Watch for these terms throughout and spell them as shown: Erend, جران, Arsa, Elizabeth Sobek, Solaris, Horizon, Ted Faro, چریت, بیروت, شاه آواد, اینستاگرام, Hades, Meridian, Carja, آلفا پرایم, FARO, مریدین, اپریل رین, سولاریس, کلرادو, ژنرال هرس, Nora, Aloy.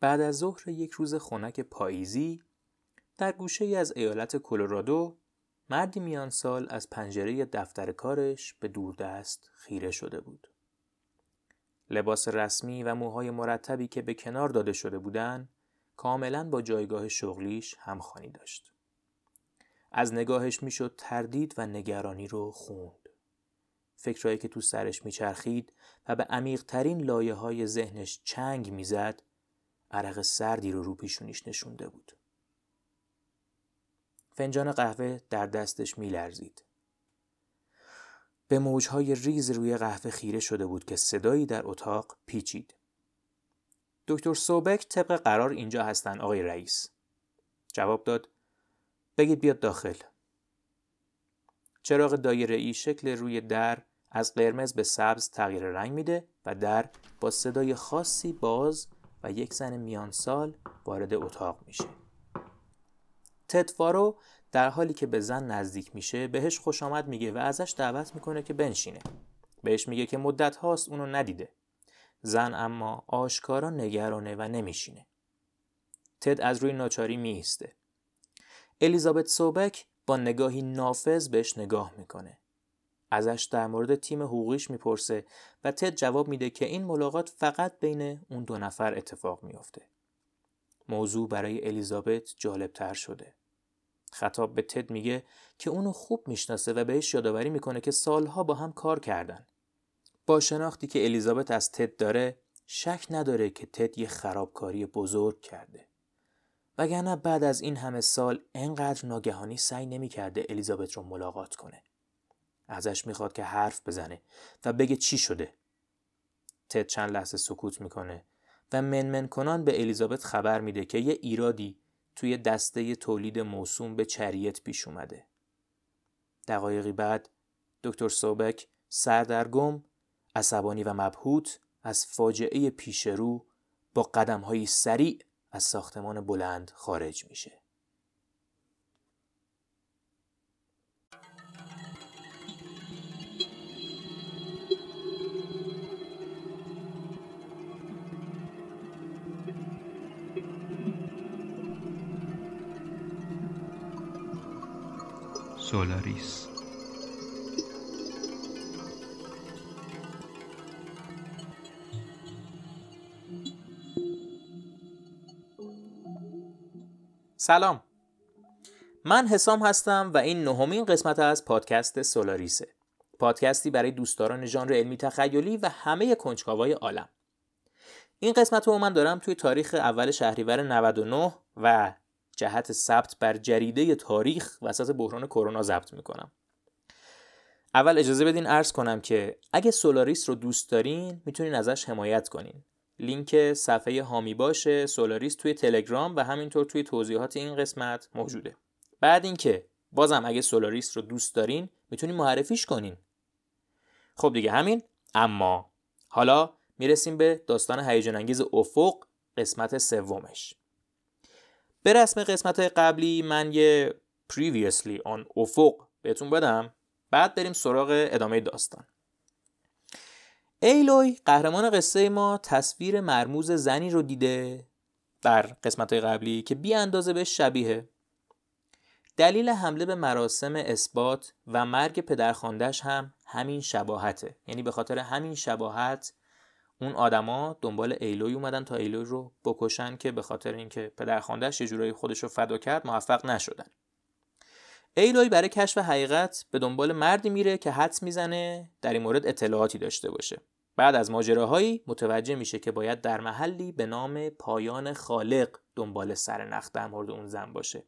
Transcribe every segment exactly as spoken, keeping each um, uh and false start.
بعد از ظهر یک روز خنک پاییزی در گوشه‌ای از ایالت کلرادو، مردی میان سال از پنجره دفتر کارش به دوردست خیره شده بود. لباس رسمی و موهای مرتبی که به کنار داده شده بودند کاملاً با جایگاه شغلیش همخوانی داشت. از نگاهش میشد تردید و نگرانی رو خوند. فکرایی که تو سرش میچرخید و به عمیق‌ترین لایه‌های ذهنش چنگ میزد، عرق سردی رو رو پیشونیش نشونده بود. فنجان قهوه در دستش میلرزید. به موجهای ریز روی قهوه خیره شده بود که صدایی در اتاق پیچید. دکتر سوبک طبق قرار اینجا هستن آقای رئیس. جواب داد. بگید بیاد داخل. چراغ دایره‌ای شکل روی در از قرمز به سبز تغییر رنگ میده و در با صدای خاصی باز و یک زن میان سال وارد اتاق میشه. تد فارو در حالی که به زن نزدیک میشه بهش خوش آمد میگه و ازش دعوت میکنه که بنشینه. بهش میگه که مدت هاست اونو ندیده. زن اما آشکارا نگرانه و نمیشینه. تد از روی ناچاری می‌ایسته. الیزابت سوبک با نگاهی نافذ بهش نگاه میکنه. ازش در مورد تیم حقوقیش میپرسه و تد جواب میده که این ملاقات فقط بین اون دو نفر اتفاق میافته. موضوع برای الیزابت جالبتر شده. خطاب به تد میگه که اونو خوب میشناسه و بهش یادآوری میکنه که سالها با هم کار کردن. با شناختی که الیزابت از تد داره شک نداره که تد یه خرابکاری بزرگ کرده. وگرنه بعد از این همه سال انقدر ناگهانی سعی نمی‌کرده الیزابت رو ملاقات کنه. ازش میخواد که حرف بزنه و بگه چی شده. تد چند لحظه سکوت میکنه و منمن کنان به الیزابت خبر میده که یه ایرادی توی دسته تولید موسوم به چریت پیش اومده. دقایقی بعد دکتر سوبک سردرگم، عصبانی و مبهوت از فاجعه پیش رو با قدم‌های سریع از ساختمان بلند خارج میشه. سولاریس. سلام، من حسام هستم و این نهمین قسمت از پادکست سولاریسه، پادکستی برای دوستداران ژانر علمی تخیلی و همه کنجکاوای عالم. این قسمت رو من دارم توی تاریخ اول شهریور نود و نه و جهت ثبت بر جریده تاریخ وسط بحران کرونا ضبط میکنم. اول اجازه بدین عرض کنم که اگه سولاریس رو دوست دارین میتونین ازش حمایت کنین. لینک صفحه حامی باشه سولاریس توی تلگرام و همینطور توی توضیحات این قسمت موجوده. بعد اینکه بازم اگه سولاریس رو دوست دارین میتونین معرفیش کنین. خب دیگه همین. اما حالا میرسیم به داستان هیجان انگیز افق قسمت سومش. به رسم قسمت قبلی من یه previously on افق بهتون بدم، بعد بریم سراغ ادامه داستان. ایلوی قهرمان قصه ما تصویر مرموز زنی رو دیده در قسمت قبلی که بی اندازه بهش شبیه. دلیل حمله به مراسم اثبات و مرگ پدرخوانده‌اش هم همین شباهته. یعنی به خاطر همین شباهت اون آدما دنبال ایلوی اومدن تا ایلوی رو بکشن که به خاطر اینکه پدرخوانده‌اش یه جورایی خودش رو فدا کرد موفق نشدن. ایلوی برای کشف حقیقت به دنبال مردی میره که حدس میزنه در این مورد اطلاعاتی داشته باشه. بعد از ماجراهایی متوجه میشه که باید در محلی به نام پایان خالق دنبال سرنخ در مورد اون زن باشه.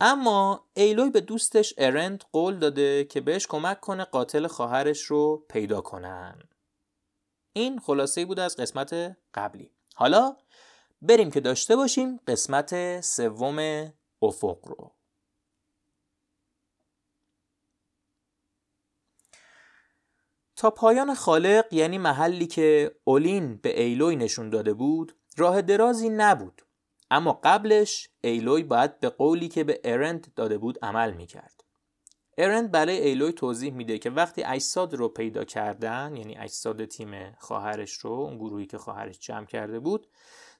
اما ایلوی به دوستش ارند قول داده که بهش کمک کنه قاتل خواهرش رو پیدا کنن. این خلاصه‌ای بود از قسمت قبلی. حالا بریم که داشته باشیم قسمت سوم افق رو. تا پایان خالق، یعنی محلی که اولین به ایلوی نشون داده بود، راه درازی نبود. اما قبلش ایلوی باید به قولی که به ارند داده بود عمل میکرد. ارند برای ایلوی توضیح میده که وقتی اجساد رو پیدا کردن، یعنی اجساد تیم خواهرش رو، اون گروهی که خواهرش جمع کرده بود،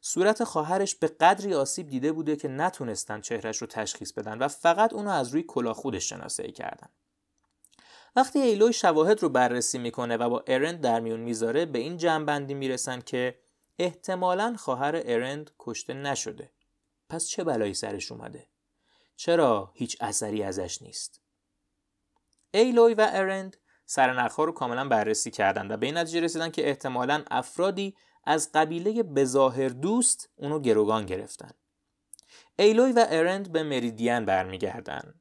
صورت خواهرش به قدری آسیب دیده بوده که نتونستن چهرهش رو تشخیص بدن و فقط اونو از روی کلاه خودش شناسایی کردن. وقتی ایلوی شواهد رو بررسی میکنه و با ارند در میون میذاره، به این جمع‌بندی میرسن که احتمالاً خواهر ارند کشته نشده. پس چه بلایی سرش اومده؟ چرا هیچ اثری ازش نیست؟ ایلوی و ارند سرنخ‌ها رو کاملا بررسی کردن و به این نتیجه رسیدن که احتمالاً افرادی از قبیله بظاهر دوست اونو گروگان گرفتن. ایلوی و ارند به مریدین برمیگردن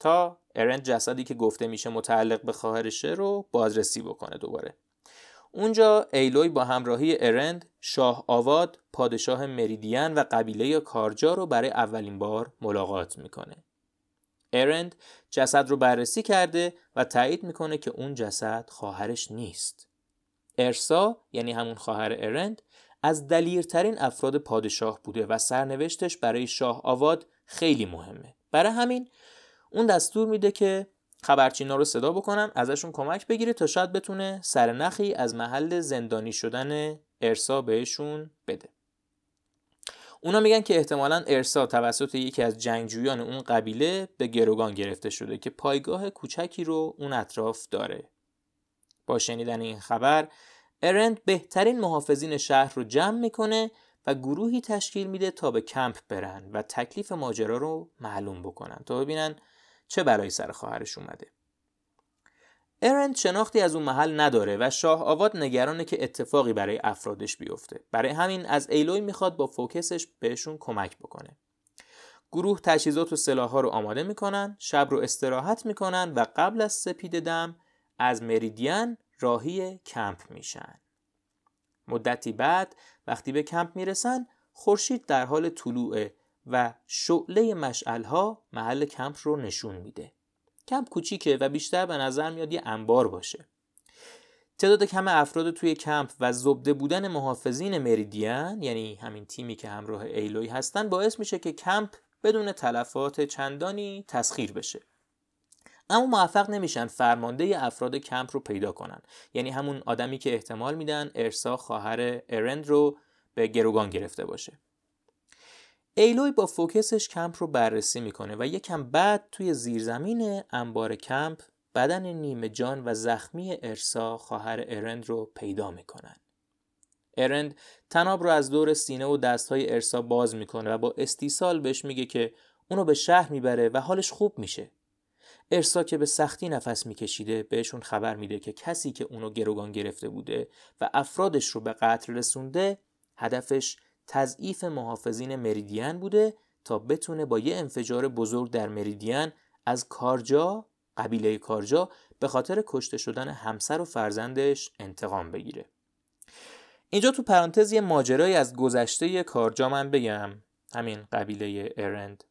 تا ارند جسدی که گفته میشه متعلق به خواهرشه رو بازرسی بکنه دوباره. اونجا ایلوی با همراهی ارند، شاه آواد، پادشاه مریدین و قبیله کارجا رو برای اولین بار ملاقات میکنه. ارند جسد رو بررسی کرده و تایید میکنه که اون جسد خواهرش نیست. ارسا، یعنی همون خواهر ارند، از دلیرترین افراد پادشاه بوده و سرنوشتش برای شاه آواد خیلی مهمه. برای همین اون دستور میده که خبرچینا رو صدا بکنن، ازشون کمک بگیره تا شاید بتونه سرنخی از محل زندانی شدن ارسا بهشون بده. اونا میگن که احتمالاً ارسا توسط یکی از جنگجویان اون قبیله به گروگان گرفته شده که پایگاه کوچکی رو اون اطراف داره. با شنیدن این خبر، ارند بهترین محافظین شهر رو جمع میکنه و گروهی تشکیل میده تا به کمپ برن و تکلیف ماجرا رو معلوم بکنن تا ببینن چه بلایی سر خواهرش اومده. ارند شناختی از اون محل نداره و شاه آواد نگرانه که اتفاقی برای افرادش بیفته. برای همین از ایلوی میخواد با فوکسش بهشون کمک بکنه. گروه تجهیزات و سلاح‌ها رو آماده میکنن، شب رو استراحت میکنن و قبل از سپیده دم از مریدین راهی کمپ میشن. مدتی بعد وقتی به کمپ میرسن، خورشید در حال طلوعه و شعله مشعلها محل کمپ رو نشون میده. کمپ کوچیکه و بیشتر به نظر میاد یه انبار باشه. تعداد کم افراد توی کمپ و زبده بودن محافظین مریدین، یعنی همین تیمی که همراه ایلوی هستن، باعث میشه که کمپ بدون تلفات چندانی تسخیر بشه. اما موفق نمیشن فرمانده افراد کمپ رو پیدا کنن، یعنی همون آدمی که احتمال میدن ارسا خواهر ارند رو به گروگان گرفته باشه. ایلوی با فوکسش کمپ رو بررسی میکنه و یکم بعد توی زیرزمین انبار کمپ بدن نیمه جان و زخمی ارسا خواهر ارند رو پیدا میکنن. ارند تناب رو از دور سینه و دستهای ارسا باز میکنه و با استیصال بهش میگه که اونو به شهر میبره و حالش خوب میشه. ارسا که به سختی نفس میکشیده، بهشون خبر میده که کسی که اونو گروگان گرفته بوده و افرادش رو به قتل رسونده، هدفش تضعیف محافظین مریدین بوده تا بتونه با یه انفجار بزرگ در مریدین از کارجا، قبیله کارجا، به خاطر کشته شدن همسر و فرزندش انتقام بگیره. اینجا تو پرانتز یه ماجرایی از گذشته کارجا من بگم، همین قبیله ارند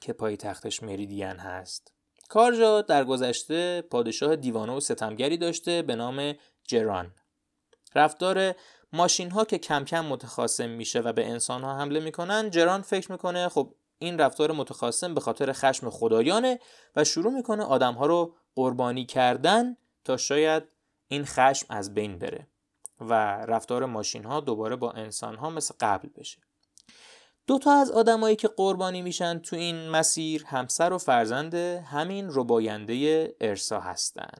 که پای تختش مریدین هست. کارجا در گذشته پادشاه دیوانه و ستمگری داشته به نام جران. رفتار ماشین ها که کم کم متخاصم میشه و به انسان ها حمله میکنن، جران فکر میکنه خب این رفتار متخاصم به خاطر خشم خدایانه و شروع میکنه آدم ها رو قربانی کردن تا شاید این خشم از بین بره و رفتار ماشین ها دوباره با انسان ها مثل قبل بشه. دوتا از آدمایی که قربانی میشن تو این مسیر، همسر و فرزند همین رباینده ارسا هستن.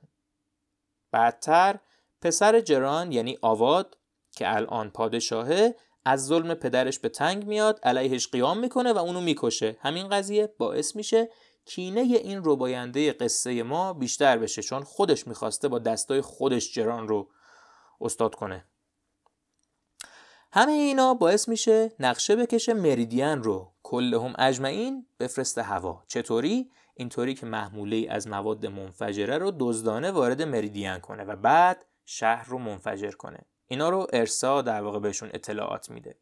بعدتر پسر جران، یعنی آواد که الان پادشاهه، از ظلم پدرش به تنگ میاد، علیهش قیام میکنه و اونو میکشه. همین قضیه باعث میشه کینه این رباینده قصه ما بیشتر بشه، چون خودش میخواسته با دستای خودش جران رو استاد کنه. همه اینا باعث میشه نقشه بکشه مریدین رو کلهم اجمعین بفرسته هوا. چطوری؟ اینطوری که محموله از مواد منفجره رو دزدانه وارد مریدین کنه و بعد شهر رو منفجر کنه. اینا رو ارسا در واقع بهشون اطلاعات میده.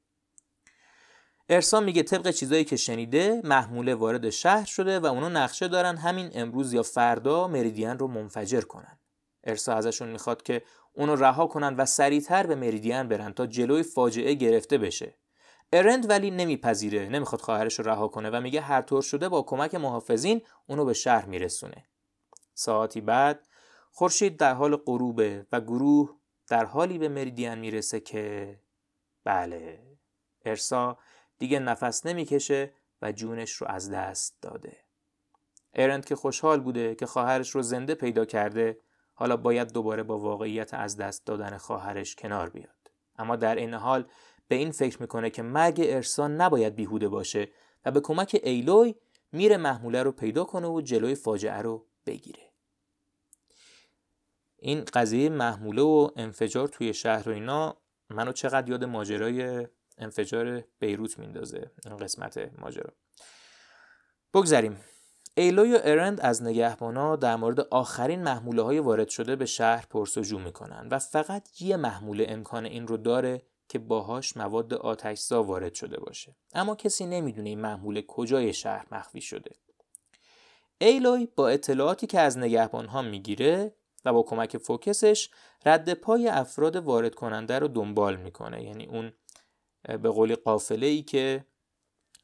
ارسا میگه طبق چیزایی که شنیده محموله وارد شهر شده و اونا نقشه دارن همین امروز یا فردا مریدین رو منفجر کنن. ارسا ازشون میخواد که اونو رها کنن و سریعتر به مریدین برن تا جلوی فاجعه گرفته بشه. ارند ولی نمیپذیره، نمیخواد خواهرش رو رها کنه و میگه هر طور شده با کمک محافظین اونو به شهر میرسونه. ساعتی بعد خورشید در حال غروبه و گروه در حالی به مریدیان میرسه که بله، ارسا دیگه نفس نمیکشه و جونش رو از دست داده. ارند که خوشحال بوده که خواهرش رو زنده پیدا کرده، حالا باید دوباره با واقعیت از دست دادن خواهرش کنار بیاد. اما در این حال به این فکر میکنه که مرگ ارسا نباید بیهوده باشه و به کمک ایلوی میره محموله رو پیدا کنه و جلوی فاجعه رو بگیره. این قضیه محموله و انفجار توی شهر و اینا منو چقدر یاد ماجرای انفجار بیروت میندازه. این قسمت ماجرا بگذریم. ایلوی و ارند از نگهبانا در مورد آخرین محموله های وارد شده به شهر پرسجو میکنن و فقط یه محموله امکان این رو داره که باهاش مواد آتشزا وارد شده باشه، اما کسی نمیدونه این محموله کجای شهر مخفی شده. ایلوی با اطلاعاتی که از نگهبانها میگیره و با کمک فوکسش رد پای افراد وارد کننده رو دنبال میکنه، یعنی اون به قول قافله‌ای که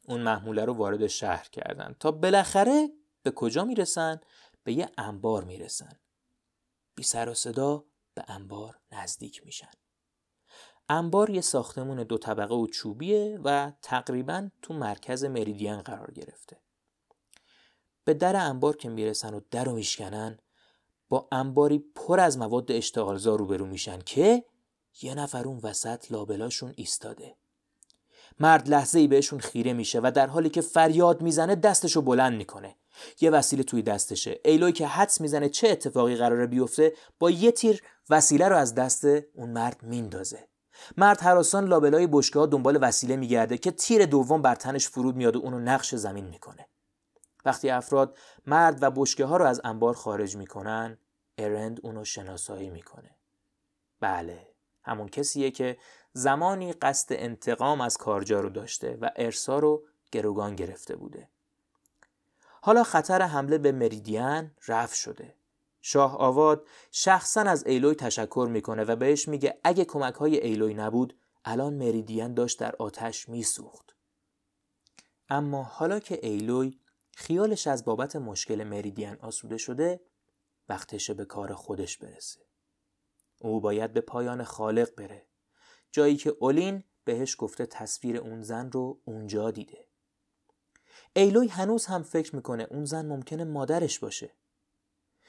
اون محموله رو وارد شهر کردن، تا بالاخره به کجا میرسن؟ به یه انبار میرسن. بی سر و صدا به انبار نزدیک میشن. انبار یه ساختمون دو طبقه و چوبیه و تقریباً تو مرکز مریدین قرار گرفته. به در انبار که میرسن و در رو میشکنن، با انباری پر از مواد اشتعالزا روبرو میشن که یه نفر اون وسط لابلاشون ایستاده. مرد لحظه‌ای بهشون خیره میشه و در حالی که فریاد میزنه دستشو بلند میکنه. یه وسیله توی دستشه. ایلوی که حدس میزنه چه اتفاقی قراره بیفته، با یه تیر وسیله رو از دست اون مرد میندازه. مرد هراسان لابلای بشکه‌ها دنبال وسیله میگرده که تیر دوم بر تنش فرود میاد و اونو نقش زمین میکنه. وقتی افراد مرد و بشکه‌ها رو از انبار خارج میکنن، ارند اونو شناسایی میکنه. بله، همون کسیه که زمانی قصد انتقام از کارجا رو داشته و ارسا رو گروگان گرفته بوده. حالا خطر حمله به مریدین رفع شده. شاه آواد شخصا از ایلوی تشکر میکنه و بهش میگه اگه کمک های ایلوی نبود الان مریدین داشت در آتش میسوخت. اما حالا که ایلوی خیالش از بابت مشکل مریدین آسوده شده، وقتشه به کار خودش برسه. او باید به پایان خالق بره، جایی که اولین بهش گفته تصویر اون زن رو اونجا دیده. ایلوی هنوز هم فکر میکنه اون زن ممکنه مادرش باشه.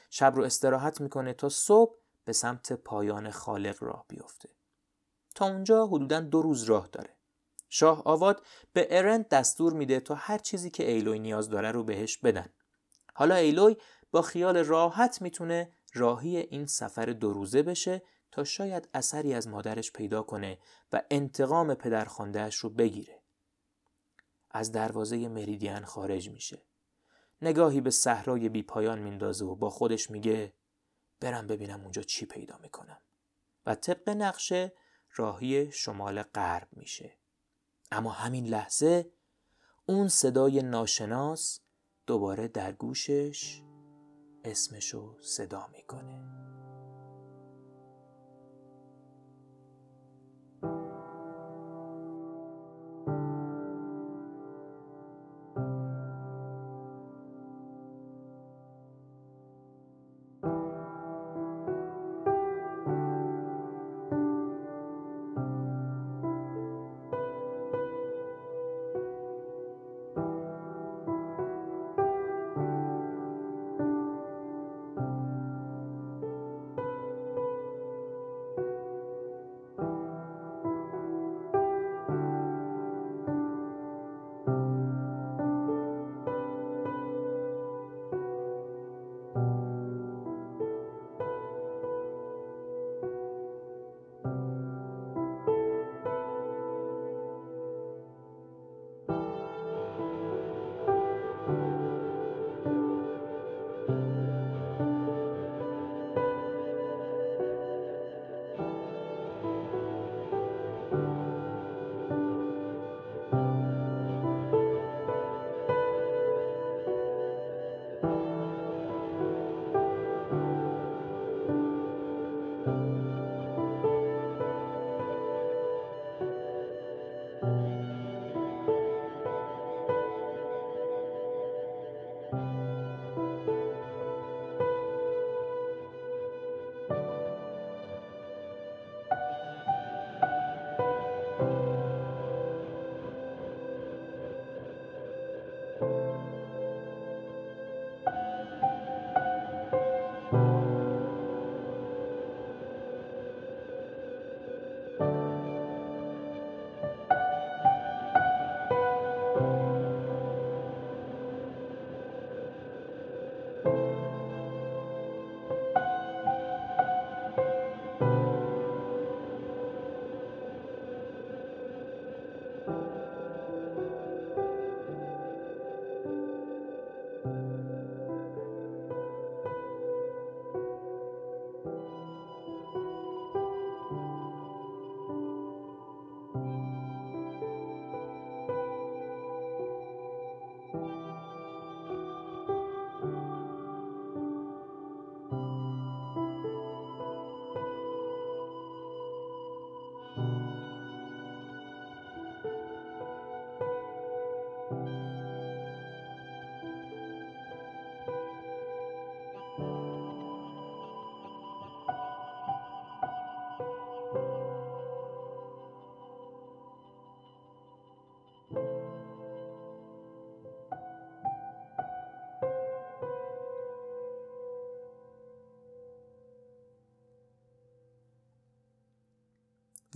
شب رو استراحت میکنه تا صبح به سمت پایان خالق راه بیفته. تا اونجا حدوداً دو روز راه داره. شاه آواد به ارند دستور میده تا هر چیزی که ایلوی نیاز داره رو بهش بدن. حالا ایلوی با خیال راحت میتونه راهی این سفر دو روزه بشه تا شاید اثری از مادرش پیدا کنه و انتقام پدرخوانده‌اش رو بگیره. از دروازه مریدین خارج میشه. نگاهی به صحرای بی پایان میندازه و با خودش میگه برم ببینم اونجا چی پیدا میکنم. و طبق نقشه راهی شمال غرب میشه. اما همین لحظه اون صدای ناشناس دوباره در گوشش اسمشو صدا میکنه.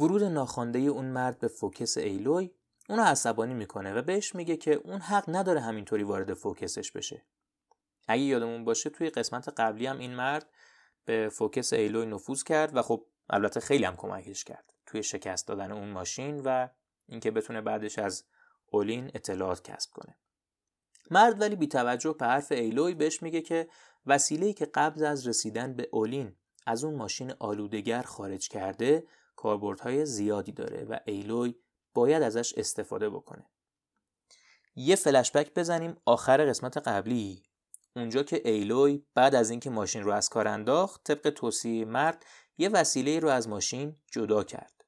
ورود ناخوانده اون مرد به فوکس ایلوی اونو عصبانی میکنه و بهش میگه که اون حق نداره همینطوری وارد فوکسش بشه. اگه یادمون باشه توی قسمت قبلی هم این مرد به فوکس ایلوی نفوذ کرد و خب البته خیلی هم کمکش کرد توی شکست دادن اون ماشین و اینکه بتونه بعدش از اولین اطلاعات کسب کنه. مرد ولی بی توجه به حرف ایلوی بهش میگه که وسیله‌ای که قبل از رسیدن به اولین از اون ماشین آلوده‌گر خارج کرده کاربردهای زیادی داره و ایلوی باید ازش استفاده بکنه. یه فلشبک بزنیم آخر قسمت قبلی، اونجا که ایلوی بعد از اینکه ماشین رو از کار انداخت طبق توصیه مرد یه وسیله رو از ماشین جدا کرد.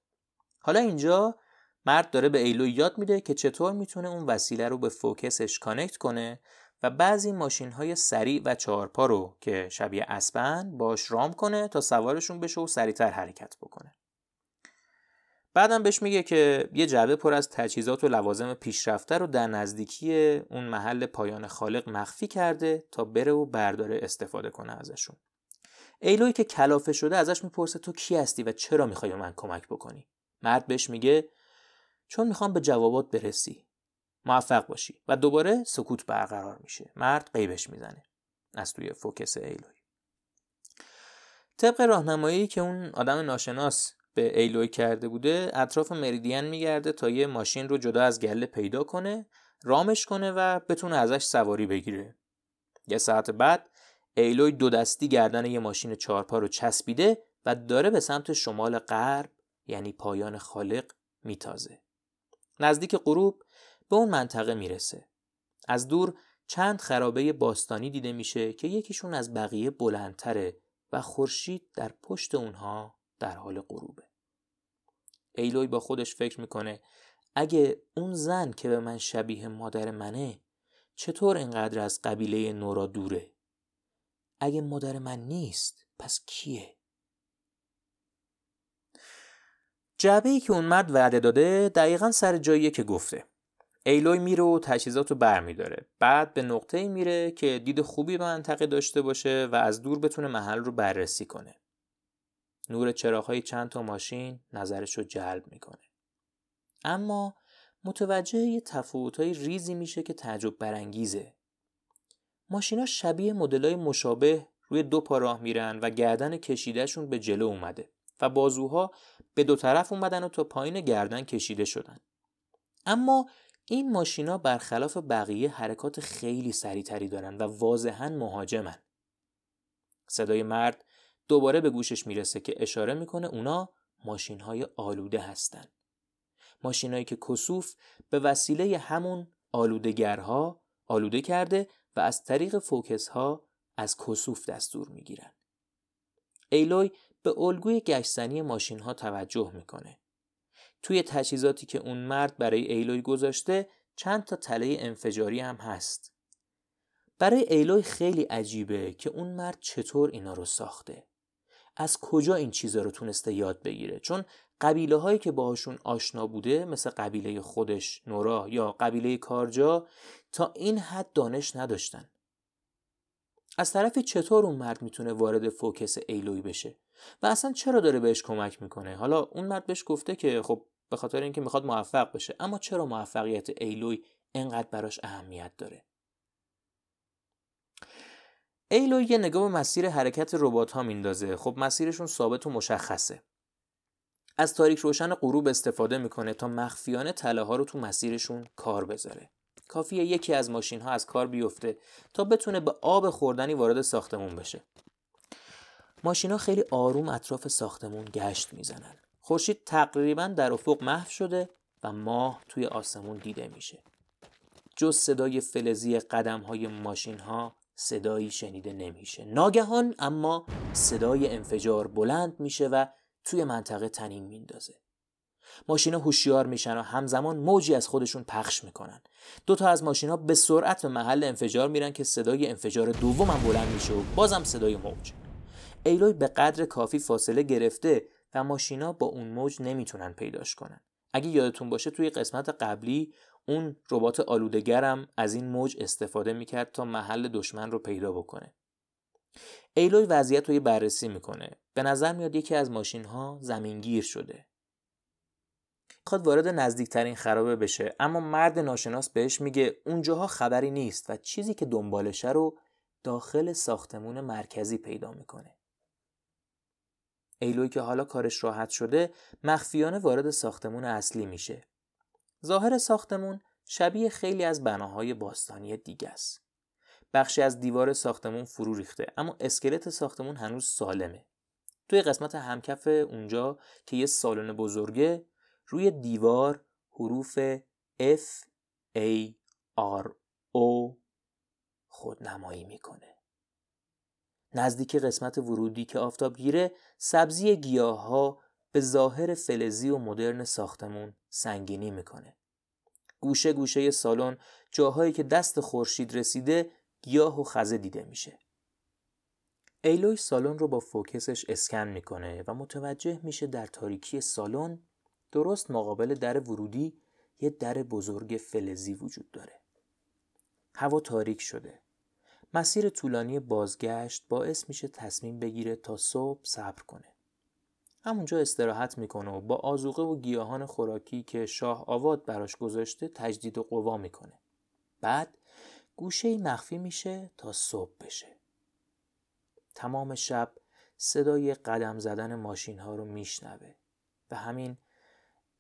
حالا اینجا مرد داره به ایلوی یاد میده که چطور میتونه اون وسیله رو به فوکسش کانکت کنه و بعضی ماشین‌های سریع و چهارپا رو که شبیه اسبن باش رام کنه تا سوارشون بشه و سریعتر حرکت بکنه. بعدم بهش میگه که یه جعبه پر از تجهیزات و لوازم پیشرفته رو در نزدیکی اون محل پایان خالق مخفی کرده تا بره و برداره استفاده کنه ازشون. ایلوی که کلافه شده ازش میپرسه تو کی هستی و چرا میخوای من کمک بکنی؟ مرد بهش میگه چون میخوام به جوابات برسی. موفق باشی. و دوباره سکوت برقرار میشه. مرد غیبش میزنه از توی فوکس ایلوی. طبق راهنمایی که اون آدم ناشناس به ایلوی کرده بوده اطراف مریدین میگرده تا یه ماشین رو جدا از گله پیدا کنه، رامش کنه و بتونه ازش سواری بگیره. یه ساعت بعد ایلوی دو دستی گردن یه ماشین چهارپا رو چسبیده و داره به سمت شمال غرب یعنی پایان خالق میتازه. نزدیک غروب به اون منطقه میرسه. از دور چند خرابه باستانی دیده میشه که یکیشون از بقیه بلندتره و خورشید در پشت اونها در حال غروبه. ایلوی با خودش فکر میکنه اگه اون زن که به من شبیه مادر منه چطور اینقدر از قبیله نورا دوره؟ اگه مادر من نیست پس کیه؟ جعبه‌ای که اون مرد وعده داده دقیقاً سر جاییه که گفته. ایلوی میره و تجهیزاتو برمیداره. بعد به نقطه‌ای میره که دید خوبی به منطقه داشته باشه و از دور بتونه محل رو بررسی کنه. نور چراغ‌های چند تا ماشین نظرش رو جلب میکنه. اما متوجه یه تفاوت‌های ریزی میشه که تعجب برانگیزه. ماشینا شبیه مدل‌های مشابه روی دو پا راه میرن و گردن کشیدهشون به جلو اومده و بازوها به دو طرف اومدن و تا پایین گردن کشیده شدن. اما این ماشینا برخلاف بقیه حرکات خیلی سریع‌تری دارن و واضحاً مهاجمن. صدای مرد دوباره به گوشش میرسه که اشاره میکنه اونا ماشین‌های آلوده هستن. ماشین‌هایی که کسوف به وسیله همون آلوده‌گرها آلوده کرده و از طریق فوکس‌ها از کسوف دستور میگیرن. ایلوی به الگوی گشتنی ماشین‌ها توجه میکنه. توی تجهیزاتی که اون مرد برای ایلوی گذاشته چند تا تله انفجاری هم هست. برای ایلوی خیلی عجیبه که اون مرد چطور اینا رو ساخته. از کجا این چیزا رو تونسته یاد بگیره؟ چون قبیله هایی که باهاشون آشنا بوده مثل قبیله خودش نورا یا قبیله کارجا تا این حد دانش نداشتن. از طرفی چطور اون مرد میتونه وارد فوکس ایلوی بشه و اصلا چرا داره بهش کمک میکنه؟ حالا اون مرد بهش گفته که خب به خاطر اینکه میخواد موفق بشه، اما چرا موفقیت ایلوی انقدر براش اهمیت داره؟ ایلوی یه نگاه به مسیر حرکت ربات‌ها میندازه. خب مسیرشون ثابت و مشخصه. از تاریک روشن غروب استفاده میکنه تا مخفیانه تله‌ها رو تو مسیرشون کار بذاره. کافیه یکی از ماشین‌ها از کار بیفته تا بتونه به آب خوردنی وارد ساختمون بشه. ماشین‌ها خیلی آروم اطراف ساختمون گشت میزنن. خورشید تقریباً در افق محو شده و ماه توی آسمون دیده میشه. جز صدای فلزی قدم‌های ماشین‌ها صدایی شنیده نمیشه. ناگهان اما صدای انفجار بلند میشه و توی منطقه تنین میندازه. ماشینا هوشیار میشن و همزمان موجی از خودشون پخش میکنن. دو تا از ماشینا به سرعت به محل انفجار میرن که صدای انفجار دوم هم بلند میشه و بازم صدای موج. ایلوی به قدر کافی فاصله گرفته و ماشینا با اون موج نمیتونن پیداش کنن. اگه یادتون باشه توی قسمت قبلی اون ربات آلودگرم از این موج استفاده میکرد تا محل دشمن رو پیدا بکنه. ایلوی وضعیت رو بررسی میکنه. به نظر میاد یکی از ماشین‌ها زمینگیر شده. میخواد وارد نزدیکترین خرابه بشه، اما مرد ناشناس بهش میگه اونجاها خبری نیست و چیزی که دنبالشه رو داخل ساختمون مرکزی پیدا میکنه. ایلوی که حالا کارش راحت شده، مخفیانه وارد ساختمون اصلی میشه. ظاهر ساختمون شبیه خیلی از بناهای باستانی دیگه است. بخشی از دیوار ساختمون فرو ریخته، اما اسکلت ساختمون هنوز سالمه. توی قسمت همکف اونجا که یه سالن بزرگه، روی دیوار حروف F A R O خودنمایی میکنه. نزدیک قسمت ورودی که آفتابگیره، سبزی گیاه‌ها به ظاهر فلزی و مدرن ساختمون سنگینی میکنه. گوشه گوشه سالن، جاهایی که دست خورشید رسیده، گیاه و خزه دیده میشه. ایلوی سالن رو با فوکسش اسکن میکنه و متوجه میشه در تاریکی سالن درست مقابل در ورودی یه در بزرگ فلزی وجود داره. هوا تاریک شده. مسیر طولانی بازگشت باعث میشه تصمیم بگیره تا صبح صبر کنه. همونجا استراحت میکنه و با آذوقه و گیاهان خوراکی که شاه آواد براش گذاشته تجدید قوا میکنه. بعد گوشه مخفی میشه تا صبح بشه. تمام شب صدای قدم زدن ماشین ها رو میشنوه و همین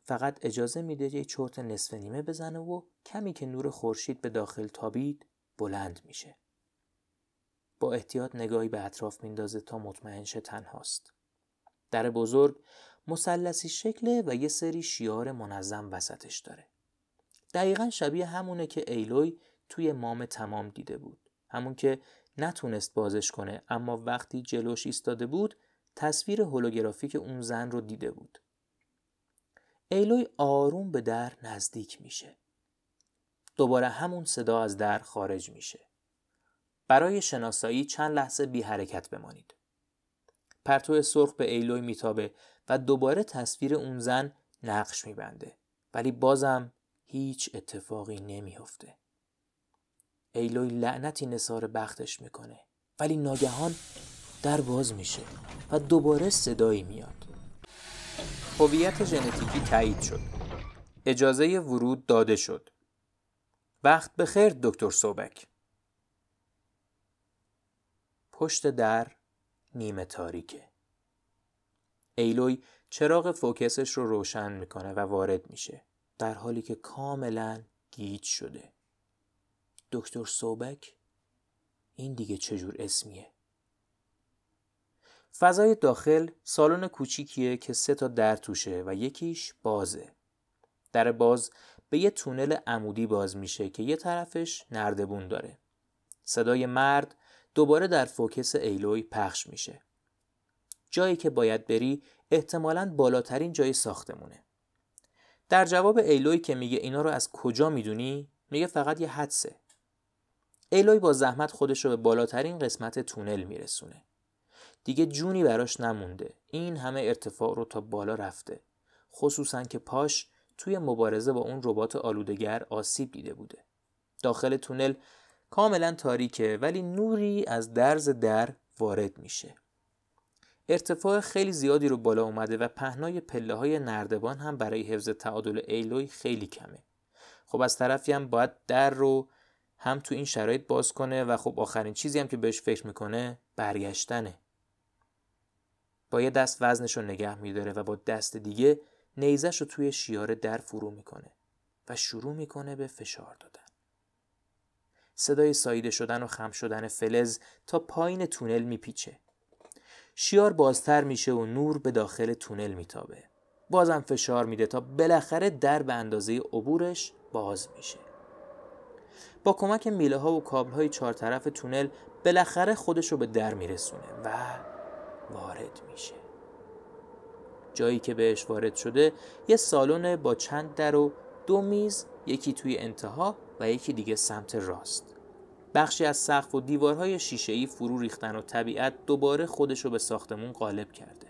فقط اجازه میده یه چرت نصف نیمه بزنه و کمی که نور خورشید به داخل تابید بلند میشه. با احتیاط نگاهی به اطراف میندازه تا مطمئن شه تنهاست. در بزرگ مثلثی شکله و یه سری شیار منظم وسطش داره. دقیقاً شبیه همونه که ایلوی توی مام تمام دیده بود. همون که نتونست بازش کنه، اما وقتی جلوش ایستاده بود تصویر هولوگرافیک اون زن رو دیده بود. ایلوی آروم به در نزدیک میشه. دوباره همون صدا از در خارج میشه. برای شناسایی چند لحظه بی حرکت بمانید. پرتو سرخ به ایلوی میتابه و دوباره تصویر اون زن نقش میبنده، ولی بازم هیچ اتفاقی نمیفته. ایلوی لعنتی نثار بختش میکنه، ولی ناگهان در باز میشه و دوباره صدایی میاد. هویت ژنتیکی تایید شد. اجازه ورود داده شد. وقت بخیر دکتر سوبک. پشت در نیمه تاریکه. ایلوی چراغ فوکسش رو روشن میکنه و وارد میشه، در حالی که کاملا گیج شده. دکتر سوبک؟ این دیگه چجور اسمیه؟ فضای داخل سالن کوچیکیه که سه تا در توشه و یکیش بازه. در باز به یه تونل عمودی باز میشه که یه طرفش نردبون داره. صدای مرد دوباره در فوکس ایلوی پخش میشه. جایی که باید بری احتمالاً بالاترین جای ساختمونه. در جواب ایلوی که میگه اینا رو از کجا میدونی؟ میگه فقط یه حدسه. ایلوی با زحمت خودش رو به بالاترین قسمت تونل میرسونه. دیگه جونی براش نمونده. این همه ارتفاع رو تا بالا رفته. خصوصاً که پاش توی مبارزه با اون ربات آلودگر آسیب دیده بوده. داخل تونل کاملاً تاریکه، ولی نوری از درز در وارد میشه. ارتفاع خیلی زیادی رو بالا اومده و پهنای پله‌های نردبان هم برای حفظ تعادل ایلوی خیلی کمه. خب از طرفی هم باید در رو هم تو این شرایط باز کنه و خب آخرین چیزی هم که بهش فکر میکنه برگشتنه. با یه دست وزنش رو نگه میداره و با دست دیگه نیزش رو توی شیاره در فرو میکنه و شروع میکنه به فشار دادن. صدای ساییده شدن و خم شدن فلز تا پایین تونل میپیچه. شیار بازتر میشه و نور به داخل تونل میتابه. بازم فشار میده تا بالاخره در به اندازه عبورش باز میشه. با کمک میله ها و کابل های چهار طرف تونل بالاخره خودش رو به در میرسونه و وارد میشه. جایی که بهش وارد شده یه سالن با چند در و دو میز، یکی توی انتها و یکی دیگه سمت راست. بخشی از سقف و دیوارهای شیشه‌ای فرو ریختن و طبیعت دوباره خودشو به ساختمون غالب کرده.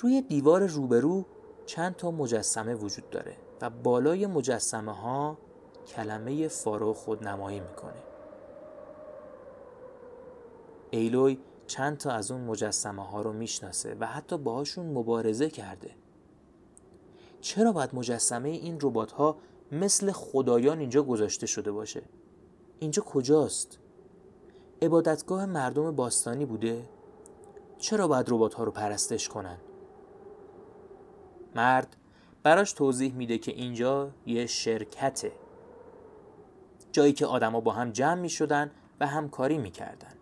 روی دیوار روبرو چند تا مجسمه وجود داره و بالای مجسمه ها کلمه فارو خودنمایی میکنه. ایلوی چند تا از اون مجسمه ها رو میشناسه و حتی باهاشون مبارزه کرده. چرا باید مجسمه این ربات ها مثل خدایان اینجا گذاشته شده باشه؟ اینجا کجاست؟ عبادتگاه مردم باستانی بوده؟ چرا باید ربات ها رو پرستش کنن؟ مرد براش توضیح میده که اینجا یه شرکته، جایی که آدما با هم جمع میشدن و همکاری میکردن،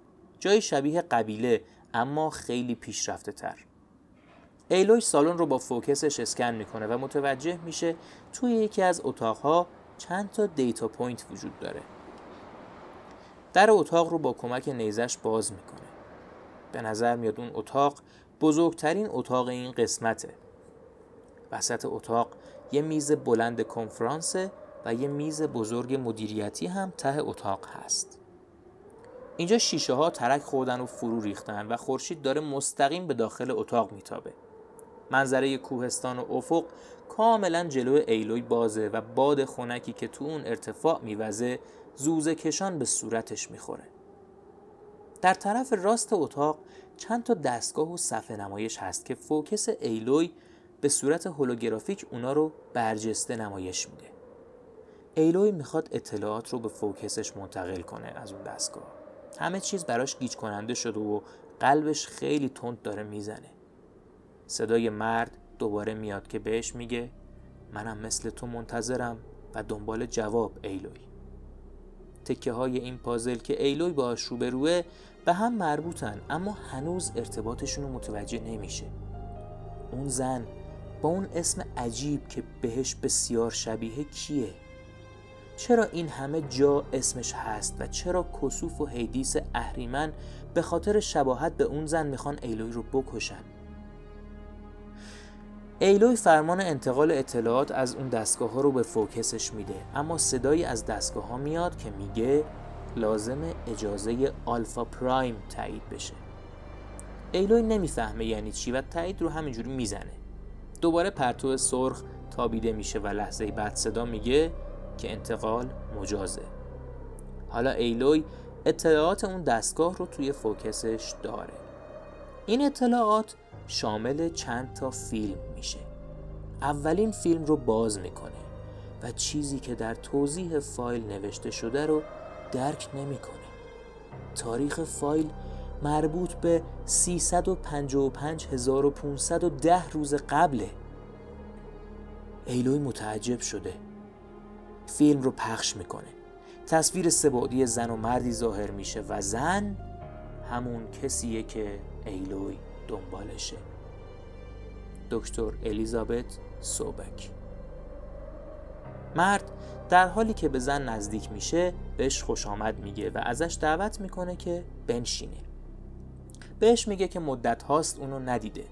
جایی شبیه قبیله اما خیلی پیشرفته تر. ایلوی سالن رو با فوکسش اسکن میکنه و متوجه میشه توی یکی از اتاقها چند تا دیتا پوینت وجود داره. در اتاق رو با کمک نیزش باز میکنه. به نظر میاد اون اتاق بزرگترین اتاق این قسمته. وسط اتاق یه میز بلند کنفرانسه و یه میز بزرگ مدیریتی هم ته اتاق هست. اینجا شیشه ها ترک خوردن و فرو ریختن و خورشید داره مستقیم به داخل اتاق میتابه. منظره کوهستان و افق کاملا جلو ایلوی بازه و باد خنکی که تو اون ارتفاع میوزه زوزه کشان به صورتش میخوره. در طرف راست اتاق چند تا دستگاه و صفحه نمایش هست که فوکس ایلوی به صورت هولوگرافیک اونا رو برجسته نمایش میده. ایلوی میخواد اطلاعات رو به فوکسش منتقل کنه از اون دستگاه. همه چیز براش گیج کننده شده و قلبش خیلی تند داره میزنه. صدای مرد دوباره میاد که بهش میگه منم مثل تو منتظرم و دنبال جواب ایلوی. تکه های این پازل که ایلوی باهاش روبروه به هم مربوطن اما هنوز ارتباطشون رو متوجه نمیشه. اون زن با اون اسم عجیب که بهش بسیار شبیه کیه؟ چرا این همه جا اسمش هست و چرا کسوف و هیدیس اهریمن به خاطر شباهت به اون زن میخوان ایلوی رو بکشن؟ ایلوی فرمان انتقال اطلاعات از اون دستگاه ها رو به فوکسش میده اما صدایی از دستگاه ها میاد که میگه لازم اجازه آلفا پرایم تایید بشه. ایلوی نمیفهمه یعنی چی و تایید رو همینجوری میزنه. دوباره پرتو سرخ تابیده میشه و لحظه بعد صدا میگه که انتقال مجازه. حالا ایلوی اطلاعات اون دستگاه رو توی فوکسش داره. این اطلاعات شامل چند تا فیلم میشه. اولین فیلم رو باز میکنه و چیزی که در توضیح فایل نوشته شده رو درک نمیکنه. تاریخ فایل مربوط به سیصد و پنجاه و پنج هزار و پانصد و ده روز قبله. ایلوی متعجب شده. فیلم رو پخش میکنه. تصویر سه‌بعدی زن و مردی ظاهر میشه و زن همون کسیه که ایلوی دنبالشه. دکتر الیزابت سوبک. مرد در حالی که به زن نزدیک میشه بهش خوش آمد میگه و ازش دعوت میکنه که بنشینه. بهش میگه که مدت هاست اونو ندیده.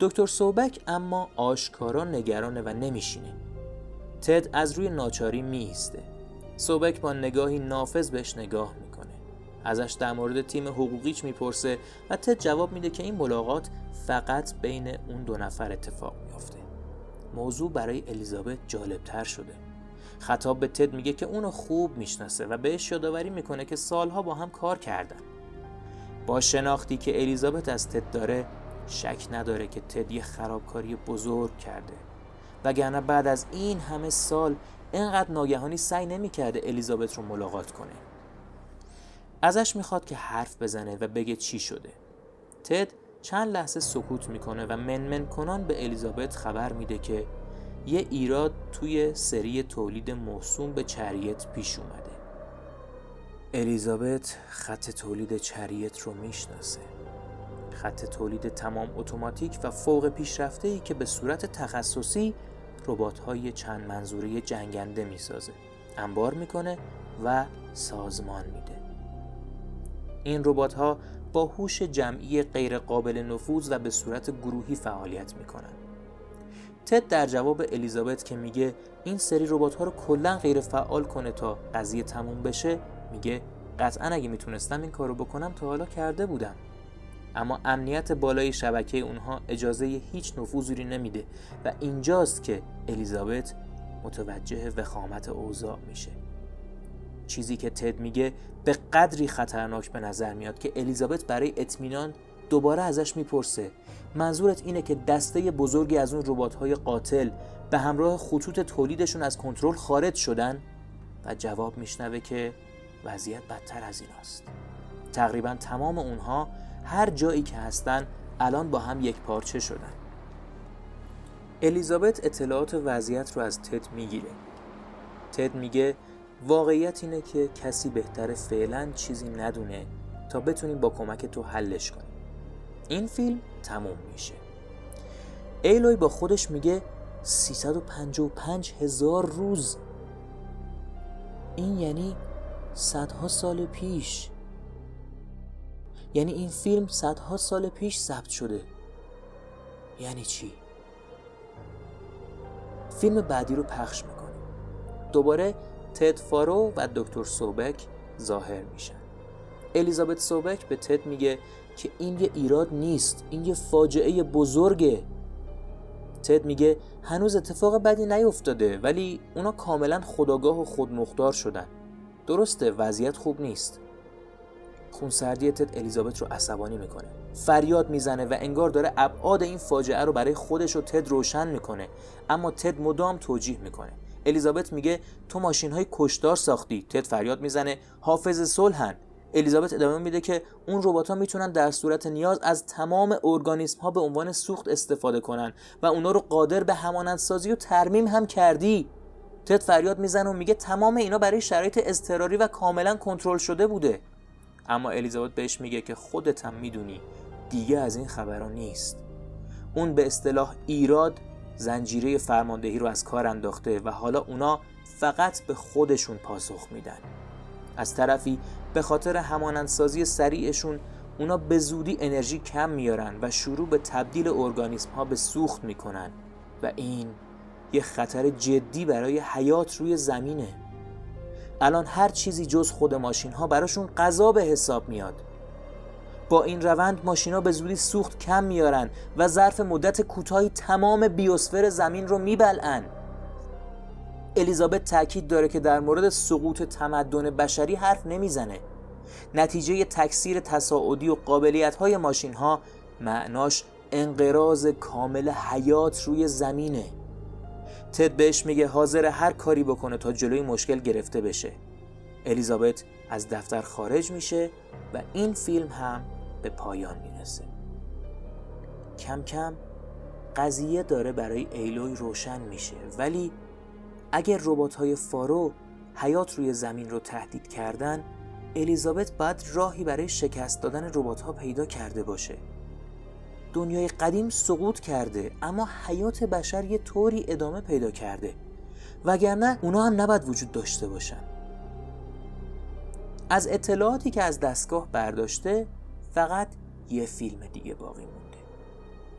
دکتر سوبک اما آشکارا نگرانه و نمیشینه. تد از روی ناچاری می‌ایسته. سوبک با نگاهی نافذ بهش نگاه میکنه. ازش در مورد تیم حقوقیش میپرسه و تد جواب میده که این ملاقات فقط بین اون دو نفر اتفاق میافته. موضوع برای الیزابت جالبتر شده. خطاب به تد میگه که اونو خوب میشناسه و بهش یادآوری میکنه که سالها با هم کار کردن. با شناختی که الیزابت از تد داره شک نداره که تد یه خرابکاری بزرگ کرده. وگرنه بعد از این همه سال اینقدر ناگهانی سعی نمی‌کرده الیزابت رو ملاقات کنه. ازش میخواد که حرف بزنه و بگه چی شده. تد چند لحظه سکوت میکنه و منمن کنان به الیزابت خبر میده که یه ایراد توی سری تولید موسوم به چریت پیش اومده. الیزابت خط تولید چریت رو میشناسه. خط تولید تمام اتوماتیک و فوق پیشرفته‌ای که به صورت تخصصی ربات‌های چند منظوره جنگنده میسازه، انبار میکنه و سازمان میده. این ربات‌ها با هوش جمعی غیر قابل نفوذ و به صورت گروهی فعالیت میکنن. تد در جواب الیزابت که میگه این سری ربات‌ها رو کلاً غیر فعال کنه تا قضیه تموم بشه، میگه قطعاً اگه میتونستم این کارو بکنم تا حالا کرده بودم. اما امنیت بالای شبکه اونها اجازه هیچ نفوذی نمیده و اینجاست که الیزابت متوجه وخامت اوضاع میشه. چیزی که تد میگه به قدری خطرناک به نظر میاد که الیزابت برای اطمینان دوباره ازش میپرسه منظورت اینه که دسته بزرگی از اون ربات‌های قاتل به همراه خطوط تولیدشون از کنترل خارج شدن؟ و جواب میشنوه که وضعیت بدتر از ایناست. تقریبا تمام اونها هر جایی که هستن الان با هم یک پارچه شدن. الیزابت اطلاعات وضعیت رو از تد میگیره. تد میگه واقعیت اینه که کسی بهتره فعلا چیزی ندونه تا بتونیم با کمک تو حلش کنیم. این فیلم تموم میشه. ایلوی با خودش میگه سیصد و پنجاه و پنج هزار روز. این یعنی صدها سال پیش. یعنی این فیلم صدها سال پیش ضبط شده. یعنی چی؟ فیلم بعدی رو پخش میکنه. دوباره تد فارو و دکتر سوبک ظاهر میشن. الیزابت سوبک به تد میگه که این یه ایراد نیست، این یه فاجعه بزرگه. تد میگه هنوز اتفاق بدی نیفتاده ولی اونا کاملا خودآگاه و خودمختار شدن. درسته وضعیت خوب نیست. خونسردی تد الیزابت رو عصبانی میکنه. فریاد میزنه و انگار داره ابعاد این فاجعه رو برای خودش و تد روشن میکنه، اما تد مدام توجیه میکنه. الیزابت میگه تو ماشین‌های کشتار ساختی. تد فریاد میزنه حافظ صلحن. الیزابت ادامه میده که اون ربات‌ها میتونن در صورت نیاز از تمام ارگانیسم‌ها به عنوان سوخت استفاده کنن و اونا رو قادر به همانندسازی و ترمیم هم کردی. تد فریاد میزنه و میگه تمام اینا برای شرایط اضطراری و کاملا کنترل شده بوده. اما الیزابت بهش میگه که خودت هم میدونی دیگه از این خبرها نیست. اون به اصطلاح ایراد زنجیره فرماندهی رو از کار انداخته و حالا اونا فقط به خودشون پاسخ میدن. از طرفی به خاطر همانندسازی سریعشون اونا به زودی انرژی کم میارن و شروع به تبدیل ارگانیسم ها به سوخت میکنن و این یه خطر جدی برای حیات روی زمینه. الان هر چیزی جز خود ماشین ها براشون غذا به حساب میاد. با این روند ماشین ها به زودی سوخت کم میارن و ظرف مدت کوتاهی تمام بیوسفر زمین رو میبلعن. الیزابت تأکید داره که در مورد سقوط تمدن بشری حرف نمیزنه. نتیجه تکثیر تصاعدی و قابلیت های ماشین ها معناش انقراض کامل حیات روی زمینه. تد بهش میگه حاضر هر کاری بکنه تا جلوی مشکل گرفته بشه. الیزابت از دفتر خارج میشه و این فیلم هم به پایان میرسه. کم کم قضیه داره برای ایلوی روشن میشه، ولی اگر ربات‌های فارو حیات روی زمین رو تهدید کردن، الیزابت باید راهی برای شکست دادن ربات‌ها پیدا کرده باشه. دنیای قدیم سقوط کرده اما حیات بشر یه طوری ادامه پیدا کرده، وگرنه اونا هم نباید وجود داشته باشن. از اطلاعاتی که از دستگاه برداشته فقط یه فیلم دیگه باقی مونده.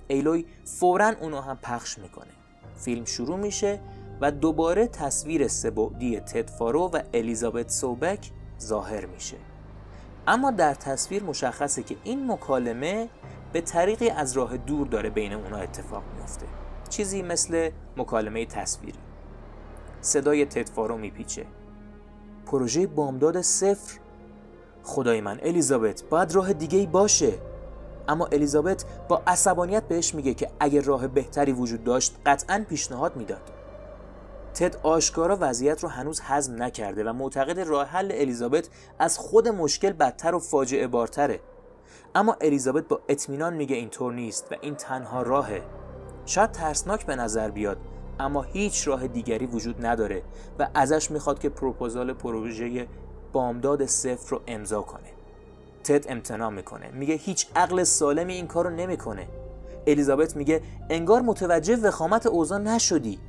ایلوی فوراً اونو هم پخش میکنه. فیلم شروع میشه و دوباره تصویر سه‌بعدی تد فارو و الیزابت سوبک ظاهر میشه. اما در تصویر مشخصه که این مکالمه به طریقی از راه دور داره بین اونا اتفاق میفته. چیزی مثل مکالمه تصویری. صدای تد فارو میپیچه. پروژه بامداد صفر. خدای من الیزابت، باید راه دیگه‌ای باشه. اما الیزابت با عصبانیت بهش میگه که اگر راه بهتری وجود داشت قطعاً پیشنهاد میداد. تد آشکارا وضعیت رو هنوز هضم نکرده و معتقد راه حل الیزابت از خود مشکل بدتر و فاجعه بارتره. اما الیزابت با اطمینان میگه اینطور نیست و این تنها راهه. شاید ترسناک به نظر بیاد اما هیچ راه دیگری وجود نداره و ازش میخواد که پروپوزال پروژه بامداد صفر رو امضا کنه. تد امتناع میکنه، میگه هیچ عقل سالمی این کارو نمیکنه. الیزابت میگه انگار متوجه وخامت اوضاع نشدی.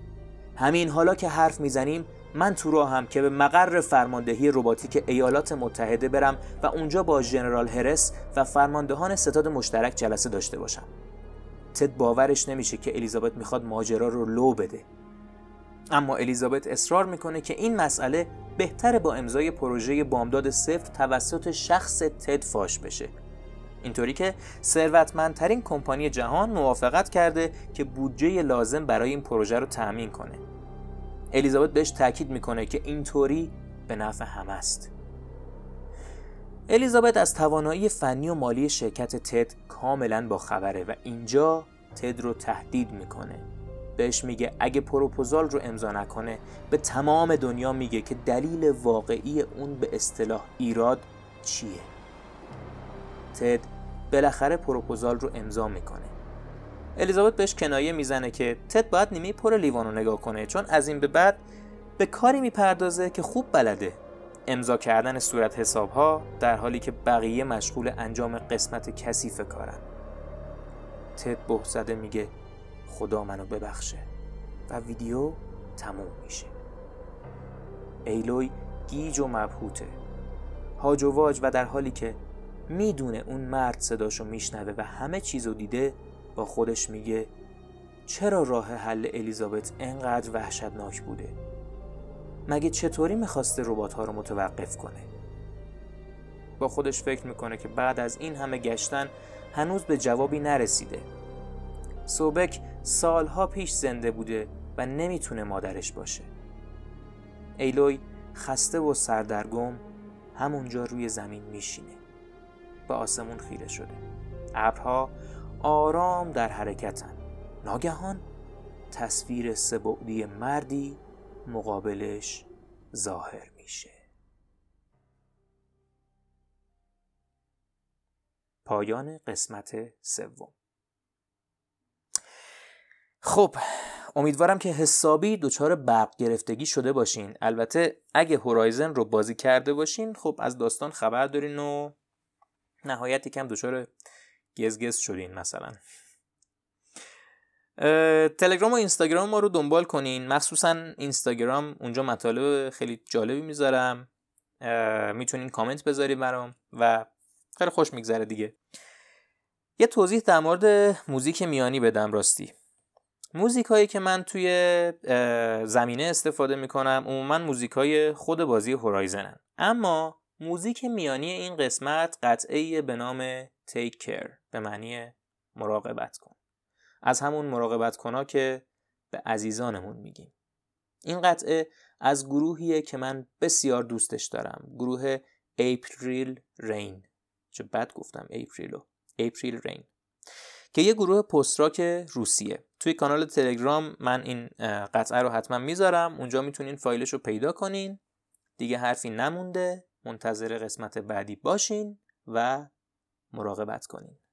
همین حالا که حرف میزنیم من تو راهم که به مقر فرماندهی رباتیک ایالات متحده برم و اونجا با ژنرال هرس و فرماندهان ستاد مشترک جلسه داشته باشم. تد باورش نمیشه که الیزابت میخواد ماجرا رو لو بده. اما الیزابت اصرار میکنه که این مسئله بهتره با امضای پروژه بامداد صفر توسط شخص تد فاش بشه. اینطوری که ثروتمندترین کمپانی جهان موافقت کرده که بودجه لازم برای این پروژه رو تأمین کنه. الیزابت بهش تاکید میکنه که اینطوری به نفع همه است. الیزابت از توانایی فنی و مالی شرکت تد کاملا باخبره و اینجا تد رو تهدید میکنه. بهش میگه اگه پروپوزال رو امضا نکنه به تمام دنیا میگه که دلیل واقعی اون به اصطلاح ایراد چیه. تد بالاخره پروپوزال رو امضا میکنه. الیزابت بهش کنایه میزنه که تد باید نیمه پر لیوان رو نگاه کنه چون از این به بعد به کاری میپردازه که خوب بلده. امضا کردن صورت حسابها در حالی که بقیه مشغول انجام قسمت کثیف کارن. تد بهزده میگه خدا منو ببخشه و ویدیو تموم میشه. ایلوی گیج و مبهوته، هاج و واج، و در حالی که میدونه اون مرد صداشو میشنوه و همه چیزو دیده با خودش میگه چرا راه حل الیزابت انقدر وحشتناک بوده؟ مگه چطوری میخواسته ربات ها رو متوقف کنه؟ با خودش فکر میکنه که بعد از این همه گشتن هنوز به جوابی نرسیده. سوبک سالها پیش زنده بوده و نمیتونه مادرش باشه. ایلوی خسته و سردرگم همونجا روی زمین میشینه. به آسمون خیره شده. ابرها آرام در حرکتن. ناگهان تصویر سه‌بعدی مردی مقابلش ظاهر میشه. پایان قسمت سوم. خب امیدوارم که حسابی دچار برق گرفتگی شده باشین. البته اگه هورایزن رو بازی کرده باشین خب از داستان خبر دارین و نهایت یکم دچار گزگز شدین مثلا. تلگرام و اینستاگرام ما رو دنبال کنین، مخصوصا اینستاگرام، اونجا مطالب خیلی جالبی میذارم، میتونین کامنت بذارین برام و خیلی خوش میگذره دیگه. یه توضیح در مورد موزیک میانی بدم. راستی موزیک هایی که من توی زمینه استفاده میکنم عموما موزیک های خود بازی هورایزنن، اما موزیک میانی این قسمت قطعه به نام Take Care به معنی مراقبت کن، از همون مراقبت کنا که به عزیزانمون میگیم. این قطعه از گروهیه که من بسیار دوستش دارم، گروه اپریل رین. چه بد گفتم اپریلو، اپریل رین، که یه گروه پست راک روسیه. توی کانال تلگرام من این قطعه رو حتما میذارم، اونجا میتونین فایلش رو پیدا کنین. دیگه حرفی نمونده، منتظر قسمت بعدی باشین و مراقبت کنین.